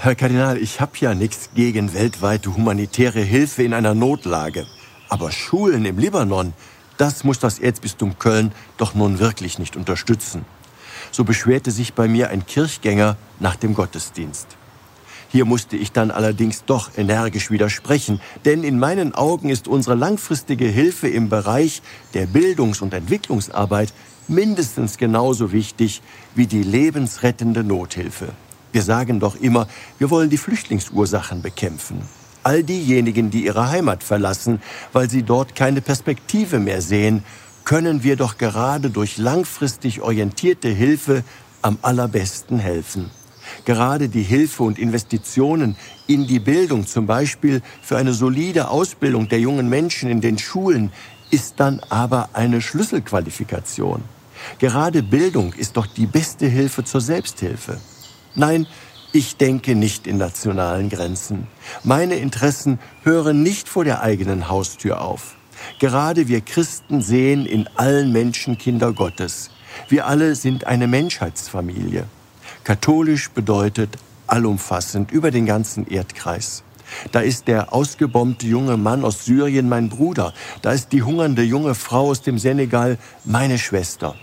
Herr Kardinal, ich habe ja nichts gegen weltweite humanitäre Hilfe in einer Notlage. Aber Schulen im Libanon, das muss das Erzbistum Köln doch nun wirklich nicht unterstützen. So beschwerte sich bei mir ein Kirchgänger nach dem Gottesdienst. Hier musste ich dann allerdings doch energisch widersprechen, denn in meinen Augen ist unsere langfristige Hilfe im Bereich der Bildungs- und Entwicklungsarbeit mindestens genauso wichtig wie die lebensrettende Nothilfe. Wir sagen doch immer, wir wollen die Flüchtlingsursachen bekämpfen. All diejenigen, die ihre Heimat verlassen, weil sie dort keine Perspektive mehr sehen, können wir doch gerade durch langfristig orientierte Hilfe am allerbesten helfen. Gerade die Hilfe und Investitionen in die Bildung, zum Beispiel für eine solide Ausbildung der jungen Menschen in den Schulen, ist dann aber eine Schlüsselqualifikation. Gerade Bildung ist doch die beste Hilfe zur Selbsthilfe. Nein, ich denke nicht in nationalen Grenzen. Meine Interessen hören nicht vor der eigenen Haustür auf. Gerade wir Christen sehen in allen Menschen Kinder Gottes. Wir alle sind eine Menschheitsfamilie. Katholisch bedeutet allumfassend, über den ganzen Erdkreis. Da ist der ausgebombte junge Mann aus Syrien mein Bruder. Da ist die hungernde junge Frau aus dem Senegal meine Schwester.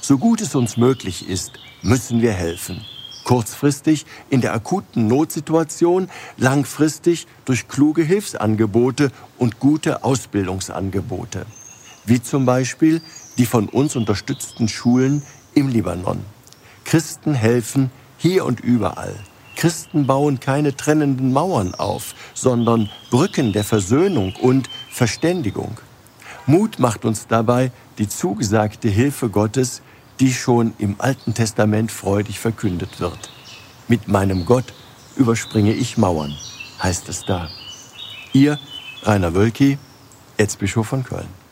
So gut es uns möglich ist, müssen wir helfen. Kurzfristig in der akuten Notsituation, langfristig durch kluge Hilfsangebote und gute Ausbildungsangebote. Wie zum Beispiel die von uns unterstützten Schulen im Libanon. Christen helfen hier und überall. Christen bauen keine trennenden Mauern auf, sondern Brücken der Versöhnung und Verständigung. Mut macht uns dabei die zugesagte Hilfe Gottes, die schon im Alten Testament freudig verkündet wird. Mit meinem Gott überspringe ich Mauern, heißt es da. Ihr, Rainer Woelki, Erzbischof von Köln.